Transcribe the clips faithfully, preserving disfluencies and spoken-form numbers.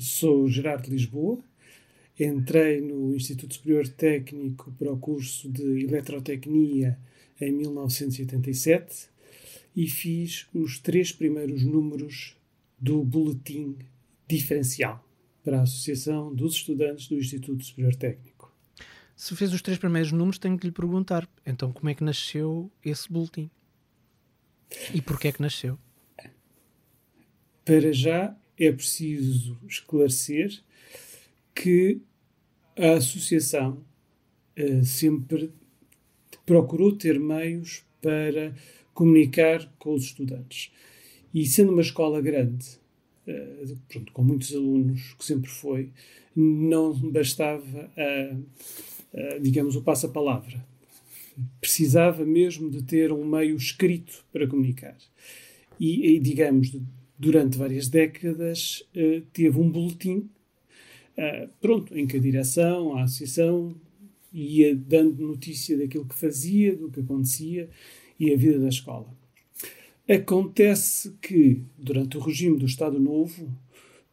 Sou Gerardo Lisboa, entrei no Instituto Superior Técnico para o curso de Eletrotecnia em mil novecentos e oitenta e sete e fiz os três primeiros números do Boletim Diferencial para a Associação dos Estudantes do Instituto Superior Técnico. Se fez os três primeiros números, tenho que lhe perguntar, então como é que nasceu esse boletim? E porquê é que nasceu? Para já é preciso esclarecer que a Associação uh, sempre procurou ter meios para comunicar com os estudantes. E sendo uma escola grande, uh, pronto, com muitos alunos, que sempre foi, não bastava, a, a, digamos, o passo-a-palavra. Precisava mesmo de ter um meio escrito para comunicar. E, e digamos, durante várias décadas, uh, teve um boletim, uh, pronto, em que a direção, a associação, ia dando notícia daquilo que fazia, do que acontecia e a vida da escola. Acontece que, durante o regime do Estado Novo,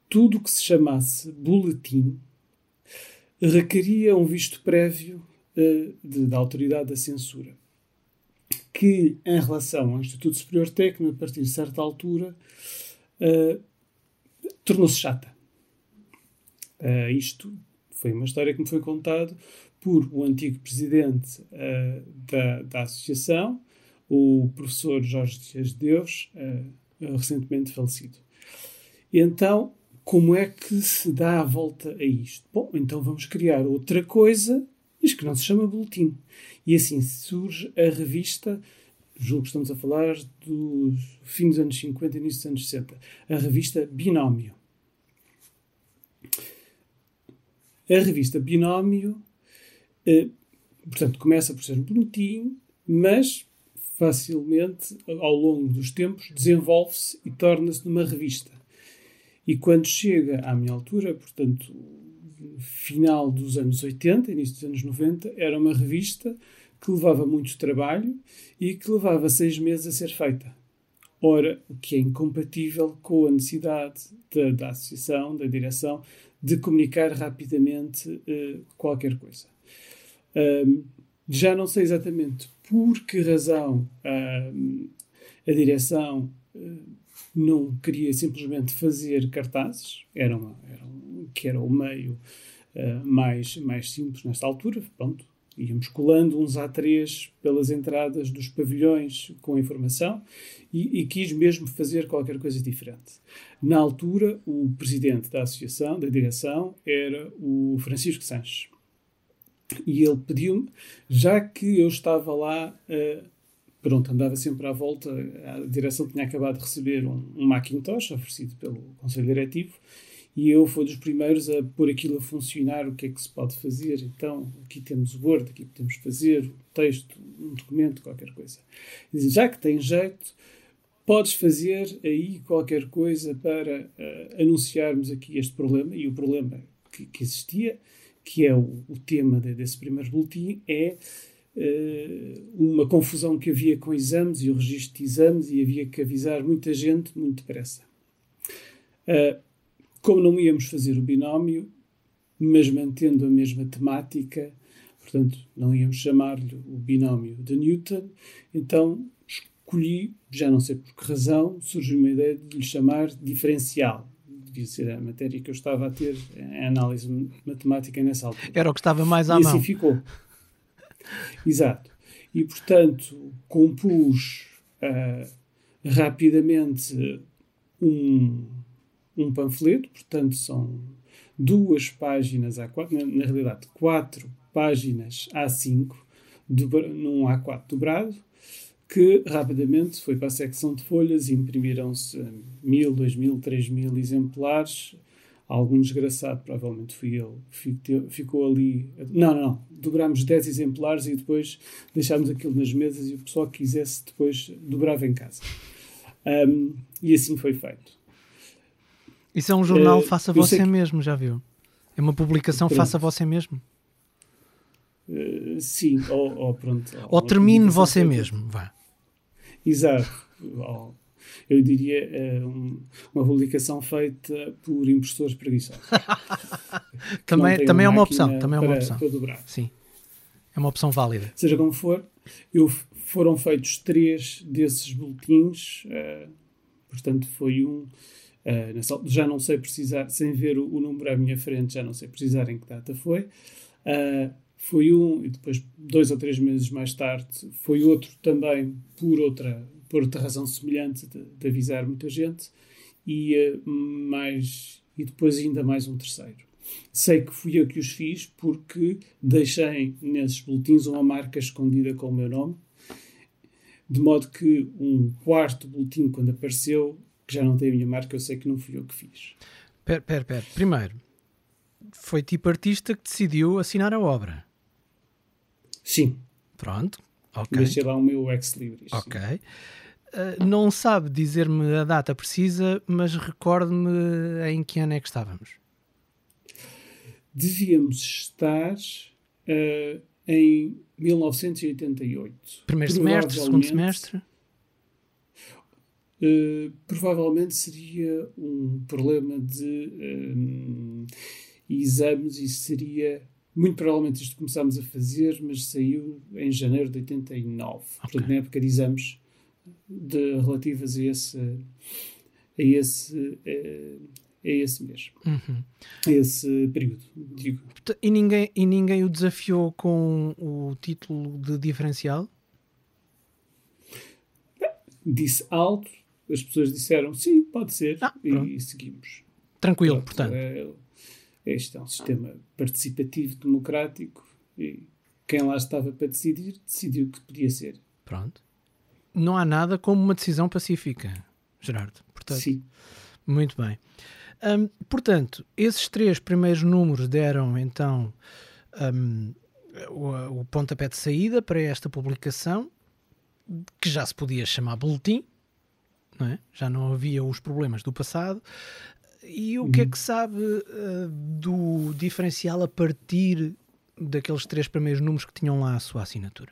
tudo o que se chamasse boletim requeria um visto prévio uh, de, da autoridade da censura, que, em relação ao Instituto Superior Técnico, a partir de certa altura, uh, tornou-se chata. Uh, isto foi uma história que me foi contada por o antigo presidente uh, da, da associação, o professor Jorge Dias de Deus, uh, recentemente falecido. Então, como é que se dá a volta a isto? Bom, então vamos criar outra coisa, mas que não se chama boletim. E assim surge a revista, julgo que estamos a falar dos fins dos anos cinquenta e início dos anos sessenta, a revista Binómio. A revista Binómio, eh, portanto, começa por ser um boletim, mas facilmente, ao longo dos tempos, desenvolve-se e torna-se numa revista. E quando chega à minha altura, portanto, final dos anos oitenta, início dos anos noventa, era uma revista que levava muito trabalho e que levava seis meses a ser feita. Ora, o que é incompatível com a necessidade da, da associação, da direção, de comunicar rapidamente eh, qualquer coisa. Um, Já não sei exatamente por que razão uh, a direção uh, não queria simplesmente fazer cartazes, era uma, era um, que era o meio uh, mais, mais simples nesta altura. Pronto, íamos colando uns A três pelas entradas dos pavilhões com a informação e, e quis mesmo fazer qualquer coisa diferente. Na altura, o presidente da associação, da direção, era o Francisco Sanches. E ele pediu-me, já que eu estava lá, uh, pronto, andava sempre à volta, a direção tinha acabado de receber um, um Macintosh oferecido pelo Conselho Diretivo, e eu fui dos primeiros a pôr aquilo a funcionar, o que é que se pode fazer, então aqui temos o Word, aqui podemos fazer um texto, um documento, qualquer coisa. E dizia, já que tem jeito, podes fazer aí qualquer coisa para uh, anunciarmos aqui este problema, e o problema que, que existia, que é o, o tema de, desse primeiro boletim, é uh, uma confusão que havia com exames e o registro de exames, e havia que avisar muita gente muito depressa. Uh, como não íamos fazer o binómio, mas mantendo a mesma temática, portanto, não íamos chamar-lhe o binómio de Newton, então escolhi, já não sei por que razão, surgiu uma ideia de lhe chamar diferencial. Devia ser a matéria que eu estava a ter em análise matemática nessa altura. Era o que estava mais à e mão. E assim ficou. Exato. E, portanto, compus uh, rapidamente um, um panfleto, portanto, são duas páginas A quatro, na, na realidade, quatro páginas A cinco, do, num A quatro dobrado, que rapidamente foi para a secção de folhas e imprimiram-se mil, dois mil, três mil exemplares. Algum desgraçado, provavelmente fui eu, ficou ali... Não, não, não. Dobrámos dez exemplares e depois deixámos aquilo nas mesas e o pessoal que quisesse depois dobrava em casa. Um, e assim foi feito. Isso é um jornal uh, faça você que... mesmo, já viu? É uma publicação pronto. Faça você mesmo? Uh, sim, ou, ou pronto... Ou, ou termine você mesmo, vá. Exato. eu diria, uh, um, uma publicação feita por impostores preguiçosos. também também é uma opção. Também é uma para, opção. Para dobrar. Sim. É uma opção válida. Seja como for, eu, foram feitos três desses boletins, uh, portanto foi um, uh, nessa, já não sei precisar, sem ver o, o número à minha frente, já não sei precisar em que data foi, uh, foi um, e depois dois ou três meses mais tarde foi outro também por outra, por outra razão semelhante de, de avisar muita gente, e, uh, mais, e depois ainda mais um terceiro. Sei que fui eu que os fiz porque deixei nesses boletins uma marca escondida com o meu nome, de modo que um quarto boletim, quando apareceu, que já não tem a minha marca, eu sei que não fui eu que fiz. Pera, pera, pera. Primeiro, foi tipo artista que decidiu assinar a obra? Sim. Pronto, ok. Deixei lá o meu ex-libris. Ok. Uh, não sabe dizer-me a data precisa, mas recorde-me em que ano é que estávamos. Devíamos estar uh, em mil novecentos e oitenta e oito. Primeiro semestre, segundo semestre? Uh, provavelmente seria um problema de um, exames e seria... Muito provavelmente isto começámos a fazer, mas saiu em janeiro de oitenta e nove. Okay. Portanto, na época de exames de, relativas a esse... A esse uh, é esse mesmo, uhum. Esse período, digo. E ninguém, e ninguém o desafiou com o título de diferencial? Disse alto, as pessoas disseram sim, pode ser, ah, e, e seguimos. Tranquilo, pronto, portanto. É, este é um sistema participativo, democrático, e quem lá estava para decidir, decidiu que podia ser. Pronto. Não há nada como uma decisão pacífica, Gerardo. Portanto, sim. Muito bem. Um, portanto, esses três primeiros números deram então um, o, o pontapé de saída para esta publicação, que já se podia chamar boletim, não é? Já não havia os problemas do passado. E o hum. que é que sabe uh, do diferencial a partir daqueles três primeiros números que tinham lá a sua assinatura?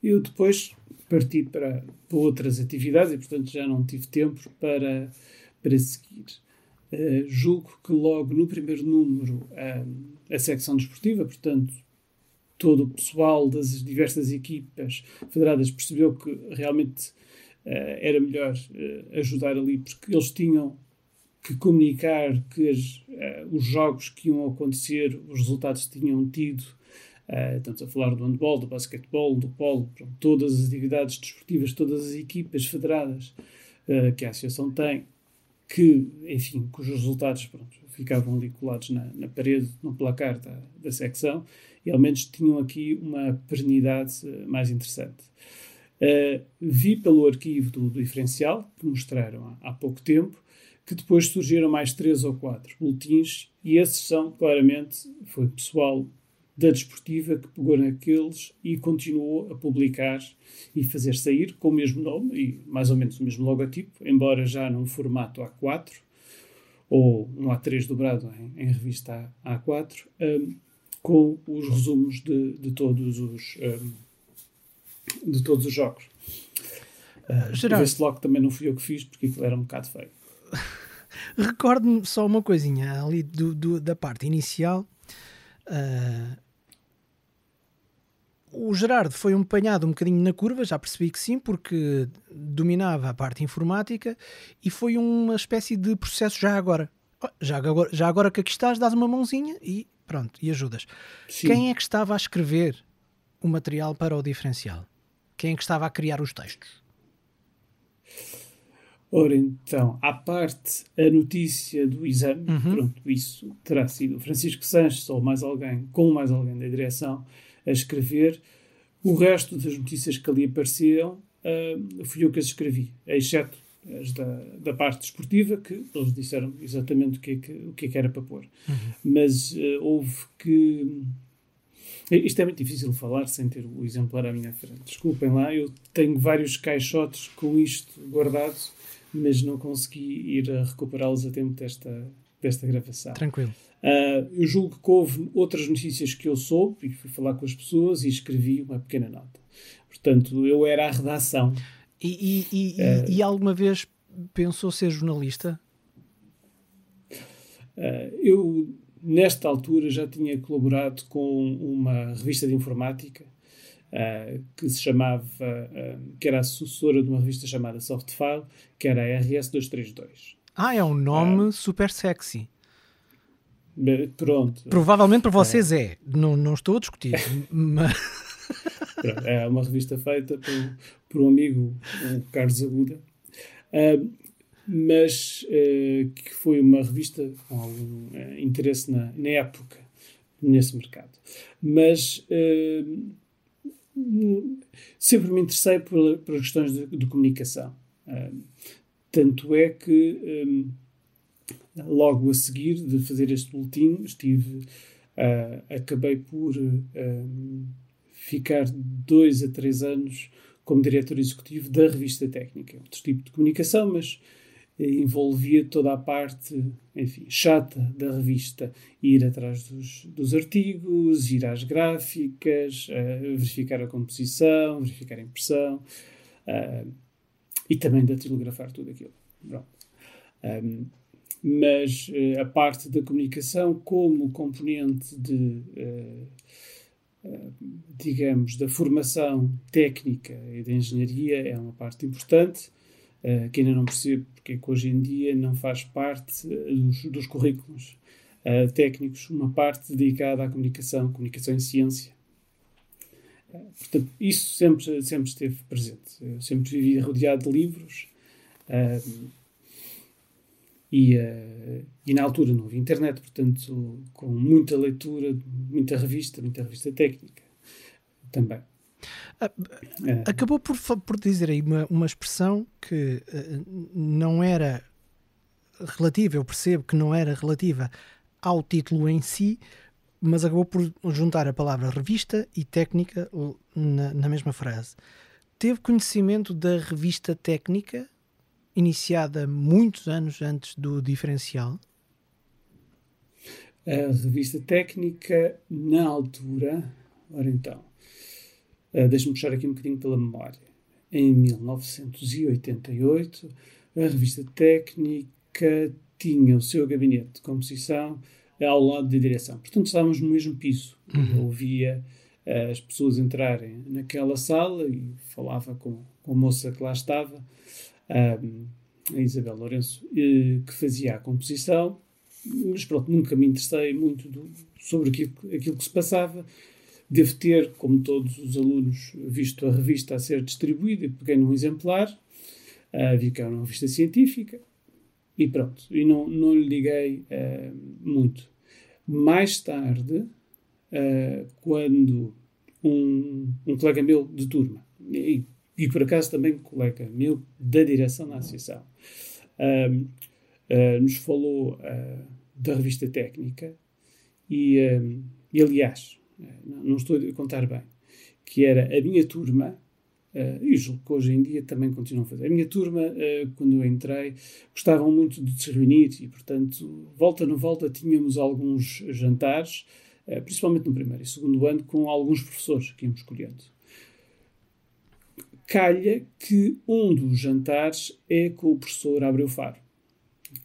Eu depois parti para, para outras atividades e, portanto, já não tive tempo para, para seguir. Uh, julgo que logo no primeiro número um, a secção desportiva, portanto, todo o pessoal das diversas equipas federadas percebeu que realmente uh, era melhor uh, ajudar ali, porque eles tinham que comunicar que as, uh, os jogos que iam acontecer, os resultados que tinham tido. Uh, estamos a falar do handball, do basquetebol, do polo, pronto, todas as atividades desportivas, todas as equipas federadas uh, que a associação tem, que, enfim, cujos resultados, pronto, ficavam ali colados na, na parede, no placar da, da secção, e ao menos tinham aqui uma pernidade uh, mais interessante. Uh, vi pelo arquivo do, do diferencial, que mostraram há, há pouco tempo, que depois surgiram mais três ou quatro boletins, e esses são, claramente, foi pessoal da desportiva que pegou naqueles e continuou a publicar e fazer sair com o mesmo nome e mais ou menos o mesmo logotipo, embora já num formato A quatro ou um A três dobrado em, em revista A quatro, um, com os resumos de, de, todos, os, um, de todos os jogos. Uh, Gerardo, esse logo também não fui eu que fiz porque aquilo era um bocado feio. Recordo-me só uma coisinha ali do, do, da parte inicial. Uh, o Gerardo foi apanhado um bocadinho na curva, já percebi que sim, porque dominava a parte informática e foi uma espécie de processo já agora. Já agora, já agora que aqui estás, dás uma mãozinha e pronto, e ajudas. Sim. Quem é que estava a escrever o material para o diferencial? Quem é que estava a criar os textos? Ora, então, à parte a notícia do exame, uhum. Pronto, isso terá sido Francisco Sanches ou mais alguém, com mais alguém da direção, a escrever. O resto das notícias que ali apareciam, uh, fui eu que as escrevi, exceto as da, da parte desportiva, que eles disseram exatamente o que é que, o que, é que era para pôr. Uhum. Mas uh, houve que... Isto é muito difícil falar sem ter o exemplar à minha frente. Desculpem lá, eu tenho vários caixotes com isto guardado, mas não consegui ir a recuperá-los a tempo desta, desta gravação. Tranquilo. Uh, eu julgo que houve outras notícias que eu soube, e fui falar com as pessoas e escrevi uma pequena nota. Portanto, eu era a redação E, e, e, é... e alguma vez pensou ser jornalista? Eu, nesta altura, já tinha colaborado com uma revista de informática uh, que se chamava, uh, que era a sucessora de uma revista chamada Softfile, que era a R S dois trinta e dois. Ah, é um nome uh, super sexy. Pronto. Provavelmente para vocês uh, é. Não, não estou a discutir, mas... Pronto, é uma revista feita por, por um amigo, o Carlos Aguda. Uh, mas uh, que foi uma revista com algum uh, interesse na, na época, nesse mercado. Mas uh, sempre me interessei por, por questões de, de comunicação. Uh, tanto é que um, logo a seguir de fazer este boletim, estive, uh, acabei por uh, ficar dois a três anos como diretor executivo da Revista Técnica. Outro tipo de comunicação, mas envolvia toda a parte, enfim, chata da revista, ir atrás dos, dos artigos, ir às gráficas, uh, verificar a composição, verificar a impressão, uh, e também datilografar tudo aquilo. Um, mas uh, a parte da comunicação como componente de, uh, uh, digamos, da formação técnica e da engenharia é uma parte importante. Uh, que ainda não percebo porque é que hoje em dia não faz parte dos, dos currículos uh, técnicos, uma parte dedicada à comunicação, comunicação em ciência. Uh, portanto, isso sempre, sempre esteve presente. Eu sempre vivi rodeado de livros uh, e, uh, e na altura não havia internet, portanto, com muita leitura, muita revista, muita revista técnica também. Acabou por, por dizer aí uma, uma expressão que uh, não era relativa, eu percebo que não era relativa ao título em si, mas acabou por juntar a palavra revista e técnica na, na mesma frase. Teve conhecimento da Revista Técnica, iniciada muitos anos antes do Diferencial? A Revista Técnica, na altura, ora então... Uh, deixa-me puxar aqui um bocadinho pela memória. Em mil novecentos e oitenta e oito, a Revista Técnica tinha o seu gabinete de composição ao lado da direção. Portanto, estávamos no mesmo piso. Uhum. Eu ouvia uh, as pessoas entrarem naquela sala e falava com, com a moça que lá estava, um, a Isabel Lourenço, uh, que fazia a composição. Mas pronto, nunca me interessei muito do, sobre aquilo, aquilo que se passava. Devo ter, como todos os alunos, visto a revista a ser distribuída, peguei num exemplar, uh, vi que era uma revista científica, e pronto, e não, não lhe liguei uh, muito. Mais tarde, uh, quando um, um colega meu de turma, e, e por acaso também colega meu da direção da associação, uh, uh, nos falou uh, da Revista Técnica, e, uh, e aliás... não estou a contar bem, que era a minha turma, uh, e julgo que hoje em dia também continuam a fazer. A minha turma, uh, quando eu entrei, gostavam muito de se reunir e, portanto, volta no volta tínhamos alguns jantares, uh, principalmente no primeiro e segundo ano, com alguns professores que íamos escolhendo. Calha que um dos jantares é com o professor Abreu Faro,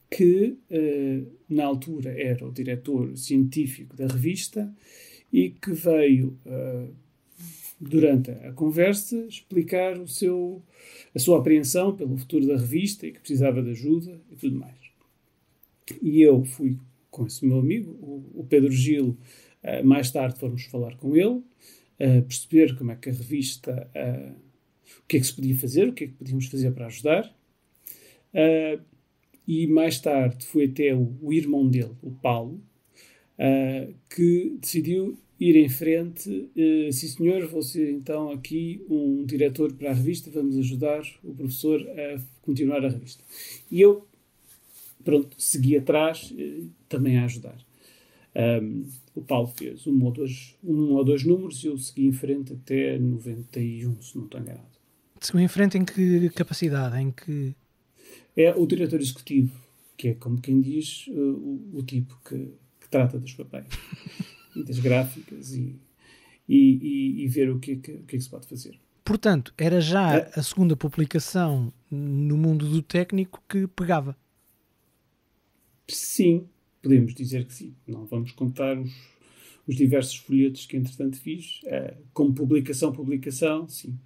que uh, na altura era o diretor científico da revista, e que veio, uh, durante a conversa, explicar o seu, a sua apreensão pelo futuro da revista e que precisava de ajuda e tudo mais. E eu fui com esse meu amigo, o, o Pedro Gil, uh, mais tarde fomos falar com ele, uh, perceber como é que a revista, uh, o que é que se podia fazer, o que é que podíamos fazer para ajudar. Uh, e mais tarde foi até o, o irmão dele, o Paulo, Uh, que decidiu ir em frente. Uh, sim senhor, vou ser então aqui um diretor para a revista, vamos ajudar o professor a continuar a revista. E eu, pronto, segui atrás, uh, também a ajudar. Um, o Paulo fez um ou, dois, um ou dois números e eu segui em frente até noventa e um, se não estou enganado. Segui em frente em que capacidade? Em que... É o diretor executivo, que é, como quem diz, uh, o, o tipo que... trata dos papéis e das gráficas e, e, e, e ver o que, que, o que é que se pode fazer. Portanto, era já é. a segunda publicação no mundo do técnico que pegava. Sim, podemos dizer que sim. Não vamos contar os, os diversos folhetos que, entretanto, fiz. É, como publicação, publicação, sim.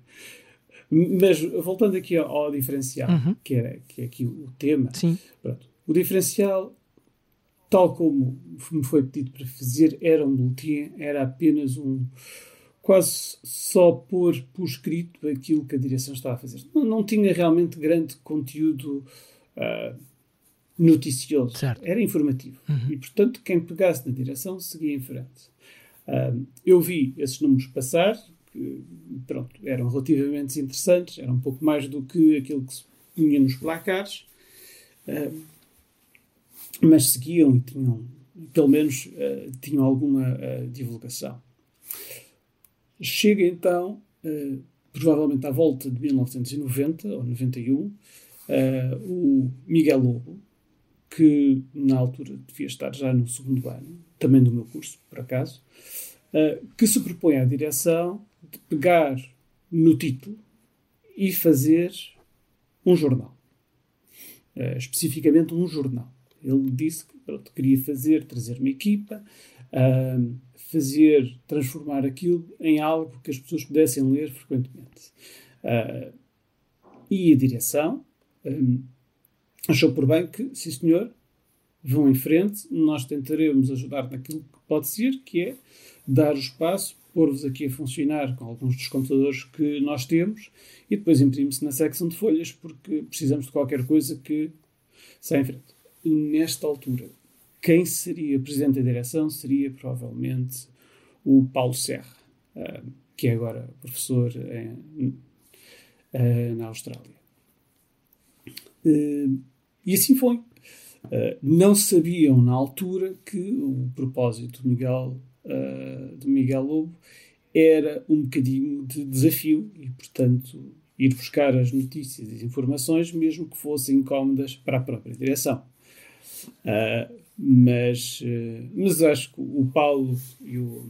Mas, voltando aqui ao, ao diferencial, uhum. que, era, que é aqui o tema. Sim. Pronto, o diferencial, tal como me foi pedido para fazer, era um boletim, era apenas um... quase só pôr por escrito aquilo que a direção estava a fazer. Não, não tinha realmente grande conteúdo uh, noticioso. Certo. Era informativo. Uhum. E, portanto, quem pegasse na direção seguia em frente. Uh, eu vi esses números passar, que, pronto, eram relativamente interessantes, eram um pouco mais do que aquilo que se tinha nos placares, uh, mas seguiam e tinham, pelo menos, uh, tinham alguma uh, divulgação. Chega então, uh, provavelmente à volta de mil novecentos e noventa ou noventa e um, uh, o Miguel Lobo, que na altura devia estar já no segundo ano, também do meu curso, por acaso, uh, que se propõe à direção de pegar no título e fazer um jornal. Uh, especificamente um jornal. Ele disse que pronto, queria fazer, trazer uma equipa, uh, fazer, transformar aquilo em algo que as pessoas pudessem ler frequentemente. Uh, e a direção um, achou por bem que, sim senhor, vão em frente, nós tentaremos ajudar naquilo que pode ser, que é dar o espaço, pôr-vos aqui a funcionar com alguns dos computadores que nós temos e depois imprime-se na secção de folhas, porque precisamos de qualquer coisa que saia em frente. Nesta altura, quem seria presidente da direção seria provavelmente o Paulo Serra, uh, que é agora professor em, uh, na Austrália. Uh, e assim foi. Uh, não sabiam na altura que o propósito do Miguel, uh, do Miguel Lobo era um bocadinho de desafio e, portanto, ir buscar as notícias e as informações, mesmo que fossem incómodas para a própria direção. Uh, mas, uh, mas acho que o Paulo eu,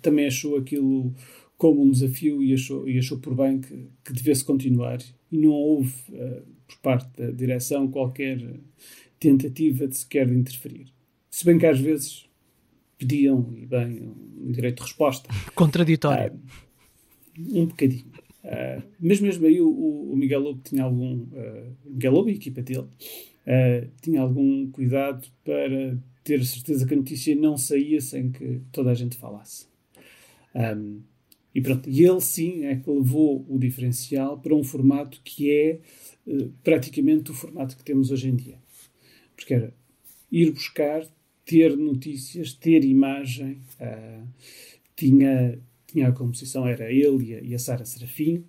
também achou aquilo como um desafio e achou, e achou por bem que, que devesse continuar e não houve uh, por parte da direção qualquer tentativa de sequer de interferir, se bem que às vezes pediam e bem um direito de resposta contraditório uh, um bocadinho uh, mas mesmo aí o, o Miguel Lobo tinha algum uh, Miguel Lobo e a equipa dele Uh, tinha algum cuidado para ter certeza que a notícia não saía sem que toda a gente falasse. Um, e pronto, e ele sim é que levou o diferencial para um formato que é uh, praticamente o formato que temos hoje em dia. Porque era ir buscar, ter notícias, ter imagem, uh, tinha, tinha a composição, era ele e a, e a Sara Serafim,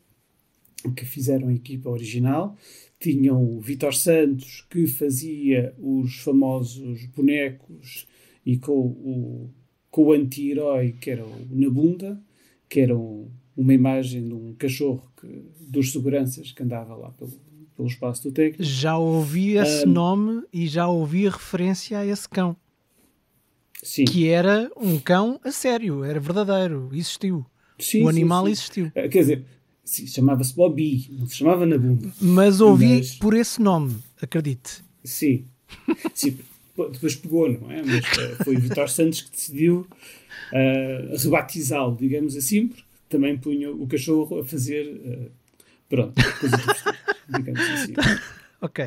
que fizeram a equipa original. Tinham o Vitor Santos, que fazia os famosos bonecos e com o, com o anti-herói, que era o Nabunda, que era um, uma imagem de um cachorro que, dos seguranças que andava lá pelo, pelo espaço do técnico. Já ouvi esse um, nome e já ouvi a referência a esse cão. Sim. Que era um cão a sério, era verdadeiro, existiu. Sim, o animal sim, sim. existiu. Quer dizer... Sim, chamava-se Bobby, não se chamava Nabunda. Mas ouvi Mas... por esse nome, acredite. Sim, sim. Depois pegou, não é? Mas foi o Vitor Santos que decidiu uh, rebatizá-lo, digamos assim, porque também punha o cachorro a fazer, uh, pronto, coisa de vestir, digamos assim. Ok.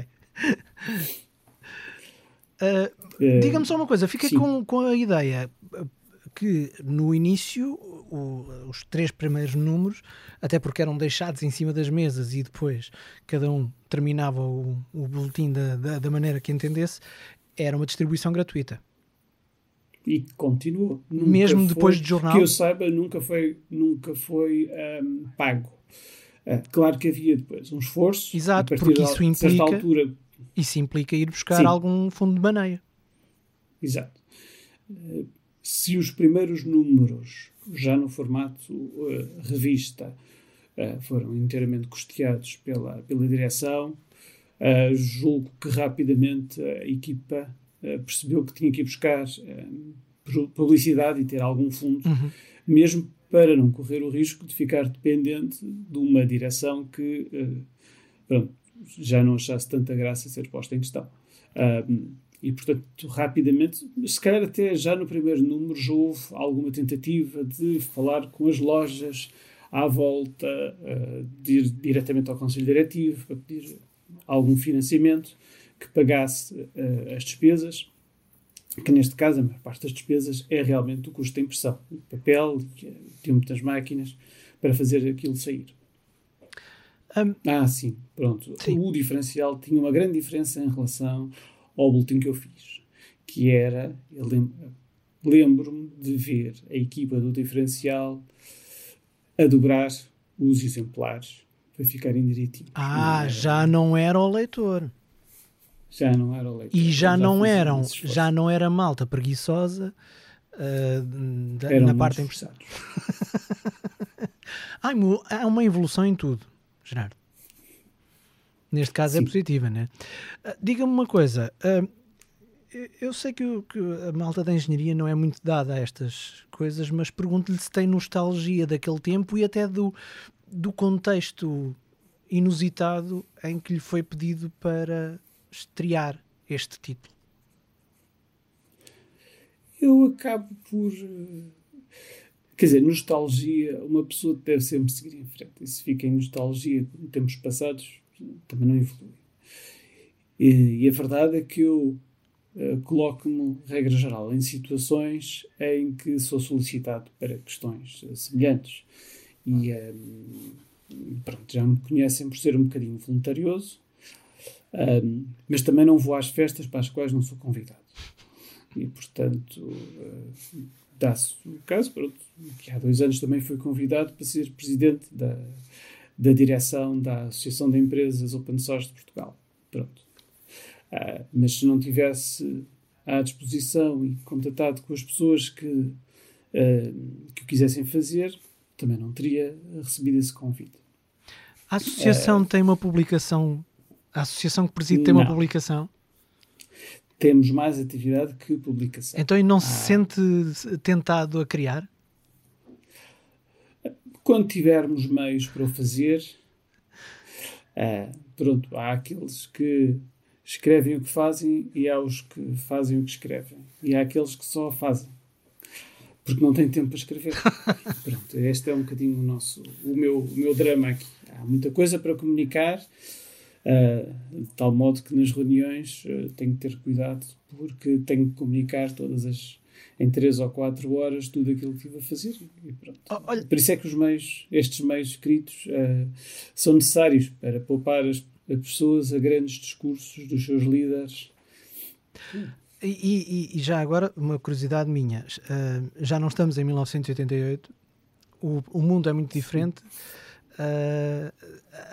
Uh, uh, Diga-me só uma coisa, fiquei com, com a ideia... que no início o, os três primeiros números, até porque eram deixados em cima das mesas e depois cada um terminava o, o boletim da, da, da maneira que entendesse, era uma distribuição gratuita. E continuou. Nunca Mesmo foi, depois de jornal? Que eu saiba, nunca foi, nunca foi um, pago. Uh, claro que havia depois um esforço. Exato, porque isso da, implica, altura... isso implica ir buscar Sim. algum fundo de maneira. Exato. Uh, Se os primeiros números, já no formato uh, revista, uh, foram inteiramente custeados pela, pela direção, uh, julgo que rapidamente a equipa uh, percebeu que tinha que ir buscar uh, publicidade e ter algum fundo, uhum. mesmo para não correr o risco de ficar dependente de uma direção que uh, pronto, já não achasse tanta graça ser posta em questão. Uh, E, portanto, rapidamente, se calhar até já no primeiro número já houve alguma tentativa de falar com as lojas à volta, de ir diretamente ao Conselho Diretivo para pedir algum financiamento que pagasse as despesas, que neste caso a maior parte das despesas é realmente o custo da impressão, o papel, o tempo das máquinas, para fazer aquilo sair. Um, ah, sim, pronto. Sim. O diferencial tinha uma grande diferença em relação ao boletim que eu fiz, que era, eu lembro, lembro-me de ver a equipa do diferencial a dobrar os exemplares para ficarem direitinhos. Ah, não era, já não era o leitor. Já não era o leitor. E já, não, eram, já não era malta preguiçosa uh, da, na parte da impressão. Há uma evolução em tudo, Gerardo. Neste caso, sim, é positiva, né? Diga-me uma coisa, eu sei que a malta da engenharia não é muito dada a estas coisas, mas pergunto-lhe se tem nostalgia daquele tempo e até do, do contexto inusitado em que lhe foi pedido para estrear este título. Eu acabo por... Quer dizer, nostalgia, uma pessoa deve sempre seguir em frente. E se fica em nostalgia de tempos passados, também não evolui. E, e a verdade é que eu uh, coloco-me, regra geral, em situações em que sou solicitado para questões uh, semelhantes. E um, pronto, já me conhecem por ser um bocadinho voluntarioso, um, mas também não vou às festas para as quais não sou convidado. E, portanto, uh, dá-se o caso, pronto, que há dois anos também fui convidado para ser presidente da... da direção da Associação de Empresas Open Source de Portugal. Pronto. Ah, mas se não estivesse à disposição e contatado com as pessoas que, ah, que o quisessem fazer, também não teria recebido esse convite. A associação ah, tem uma publicação... A associação que preside tem não. uma publicação? Temos mais atividade que publicação. Então e não ah. se sente tentado a criar? Quando tivermos meios para o fazer, uh, pronto, há aqueles que escrevem o que fazem e há os que fazem o que escrevem. E há aqueles que só fazem, porque não têm tempo para escrever. Pronto, este é um bocadinho o, nosso, o, meu, o meu drama aqui. Há muita coisa para comunicar, uh, de tal modo que nas reuniões uh, tenho que ter cuidado, porque tenho que comunicar todas as... em três ou quatro horas, tudo aquilo que estive a fazer e pronto. Olha, por isso é que os meios, estes meios escritos uh, são necessários para poupar as, as pessoas a grandes discursos dos seus líderes. E, e, e já agora, uma curiosidade minha, uh, já não estamos em mil novecentos e oitenta e oito, o, o mundo é muito diferente, uh,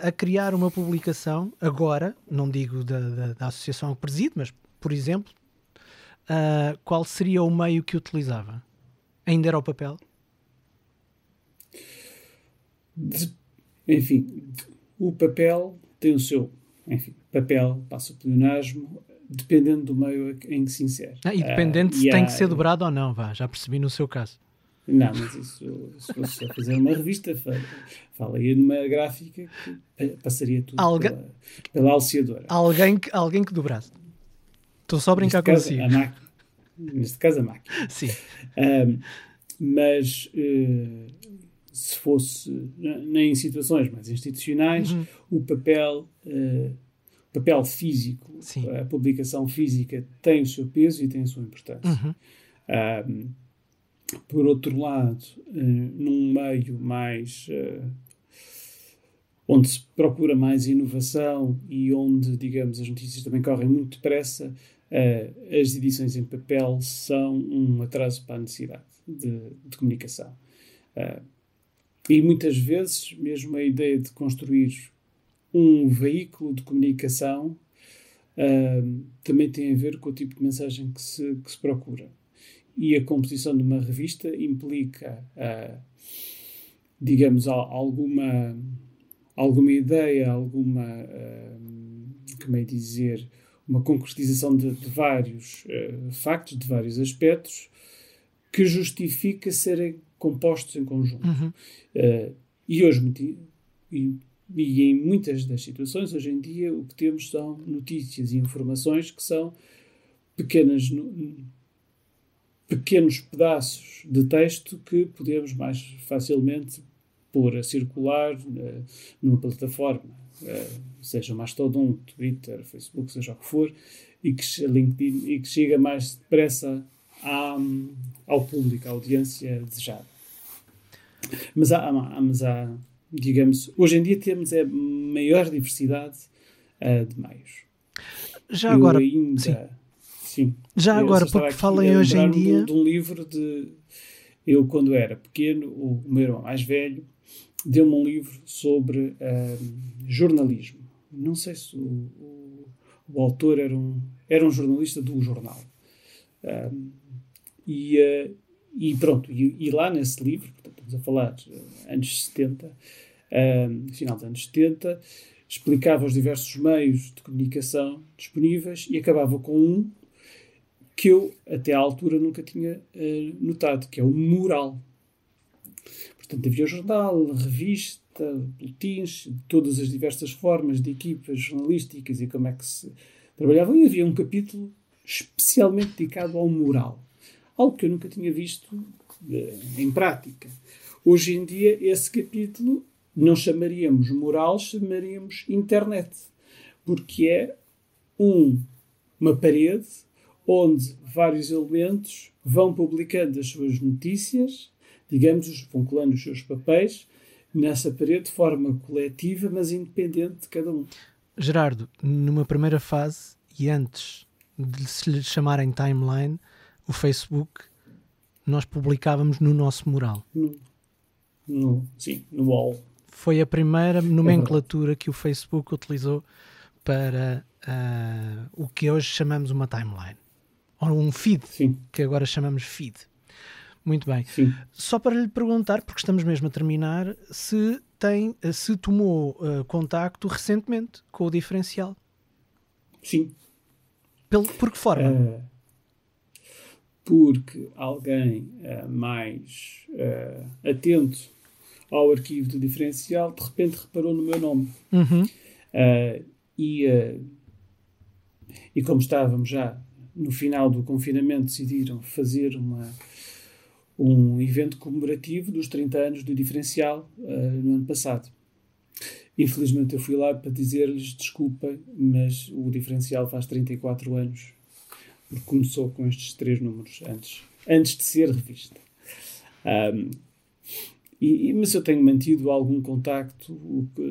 a criar uma publicação agora, não digo da, da, da associação que preside, mas por exemplo, Uh, qual seria o meio que utilizava? Ainda era o papel? De, enfim, o papel tem o seu... Enfim, papel passa pelo pleonasmo, dependendo do meio em que se insere. Ah, e dependendo uh, se e tem há, que ser dobrado ou não, vá, já percebi no seu caso. Não, mas isso, se fosse a fazer uma revista, falaria numa gráfica que passaria tudo Alga... pela, pela alciadora. Alguém que, alguém que dobrasse. Estou só a brincar consigo. Neste caso, a máquina. Sim. Um, mas uh, se fosse, nem em situações mais institucionais, uhum. o papel, uh, papel físico, sim, a publicação física tem o seu peso e tem a sua importância. Uhum. Um, por outro lado, uh, num meio mais... Uh, onde se procura mais inovação e onde, digamos, as notícias também correm muito depressa, uh, as edições em papel são um atraso para a necessidade de, de comunicação. Uh, e muitas vezes, mesmo a ideia de construir um veículo de comunicação uh, também tem a ver com o tipo de mensagem que se, que se procura. E a composição de uma revista implica, uh, digamos, alguma... alguma ideia, alguma, uh, como é dizer, uma concretização de, de vários uh, factos, de vários aspectos, que justifica serem compostos em conjunto. Uhum. Uh, e hoje, e, e em muitas das situações, hoje em dia, o que temos são notícias e informações que são pequenas, pequenos pedaços de texto que podemos mais facilmente pôr a circular uh, numa plataforma, uh, seja Mastodon, Twitter, Facebook, seja o que for, e que, LinkedIn, e que chega mais depressa à, ao público, à audiência desejada. Mas há, há, mas há, digamos, hoje em dia temos a maior diversidade uh, de meios. Já Eu agora, ainda, sim. sim. Já Eu agora, porque falam hoje em dia... De um livro de... Eu, quando era pequeno, o meu irmão mais velho deu-me um livro sobre um, jornalismo. Não sei se o, o, o autor era um, era um jornalista do jornal. Um, e, uh, e pronto, e, e lá nesse livro, portanto, estamos a falar anos setenta, um, final dos anos setenta, explicava os diversos meios de comunicação disponíveis e acabava com um que eu, até à altura, nunca tinha uh, notado, que é o mural. Portanto, havia jornal, revista, boletins, todas as diversas formas de equipas jornalísticas e como é que se trabalhavam, e havia um capítulo especialmente dedicado ao mural, algo que eu nunca tinha visto uh, em prática. Hoje em dia, esse capítulo não chamaríamos mural, chamaríamos internet, porque é um, uma parede onde vários elementos vão publicando as suas notícias, digamos, vão colando os seus papéis nessa parede de forma coletiva, mas independente de cada um. Gerardo, numa primeira fase, e antes de se lhe chamarem timeline, o Facebook, nós publicávamos no nosso mural. No, no, sim, no wall. Foi a primeira nomenclatura é que o Facebook utilizou para uh, o que hoje chamamos uma timeline. Ou um feed, Sim. que agora chamamos feed. Muito bem. Sim. Só para lhe perguntar, porque estamos mesmo a terminar, se, tem, se tomou uh, contacto recentemente com o diferencial? Sim. Pelo, por que forma? Uh, porque alguém uh, mais uh, atento ao arquivo do diferencial, de repente reparou no meu nome. Uhum. Uh, e, uh, e como estávamos já no final do confinamento, decidiram fazer uma, um evento comemorativo dos trinta anos do Diferencial uh, no ano passado. Infelizmente eu fui lá para dizer-lhes desculpa, mas o Diferencial faz trinta e quatro anos, porque começou com estes três números antes, antes de ser revista. Um, e, mas eu tenho mantido algum contacto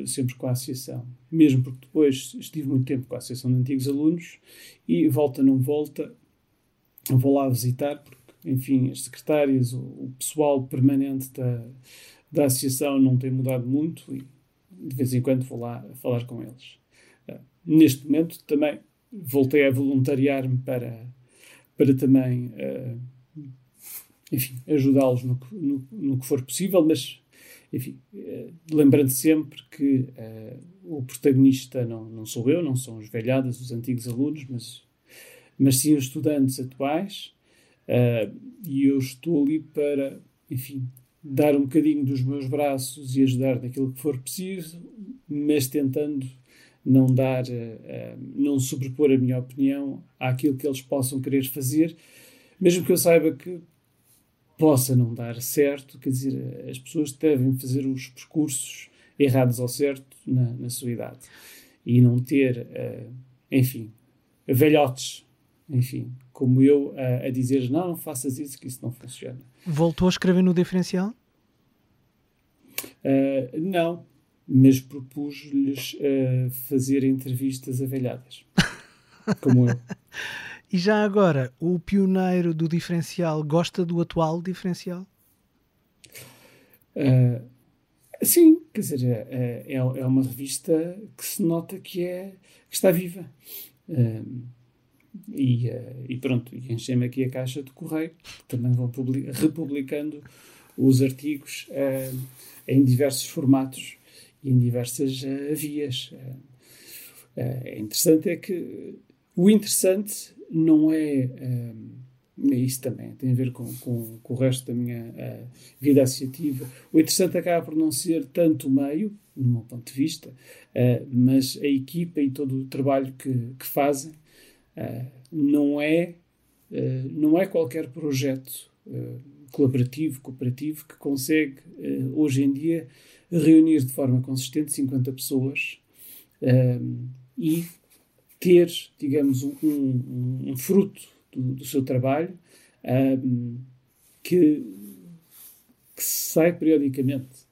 sempre com a associação, mesmo porque depois estive muito tempo com a Associação de Antigos Alunos e volta não volta, vou lá visitar, porque, enfim, as secretárias, o, o pessoal permanente da, da associação não tem mudado muito e de vez em quando vou lá falar com eles. Uh, neste momento também voltei a voluntariar-me para, para também, uh, enfim, ajudá-los no, no, no que for possível, mas... Enfim, eh, lembrando sempre que eh, o protagonista não, não sou eu, não são os velhadas, os antigos alunos, mas, mas sim os estudantes atuais, eh, e eu estou ali para, enfim, dar um bocadinho dos meus braços e ajudar naquilo que for preciso, mas tentando não dar, eh, não sobrepor a minha opinião àquilo que eles possam querer fazer, mesmo que eu saiba que possa não dar certo, quer dizer, as pessoas devem fazer os percursos errados ou certo na, na sua idade e não ter, uh, enfim, velhotes, enfim, como eu, uh, a dizer, não, não faças isso, que isso não funciona. Voltou a escrever no Diferencial? Uh, não, mas propus-lhes uh, fazer entrevistas a velhadas, como eu. E já agora, o pioneiro do diferencial gosta do atual diferencial? Uh, sim, quer dizer, é, é, é uma revista que se nota que, é, que está viva. Uh, e, uh, e pronto, enchei-me aqui a caixa de correio, também vão publica, republicando os artigos uh, em diversos formatos e em diversas uh, vias. Uh, uh, é interessante é que o interessante... não é, um, é isso também, tem a ver com, com, com o resto da minha uh, vida associativa. O interessante acaba por não ser tanto o meio, no meu ponto de vista, uh, mas a equipa e todo o trabalho que, que fazem. uh, não é, uh, não é qualquer projeto uh, colaborativo, cooperativo, que consegue uh, hoje em dia reunir de forma consistente cinquenta pessoas uh, e ter, digamos, um, um, um fruto do, do seu trabalho um, que, que sai periodicamente.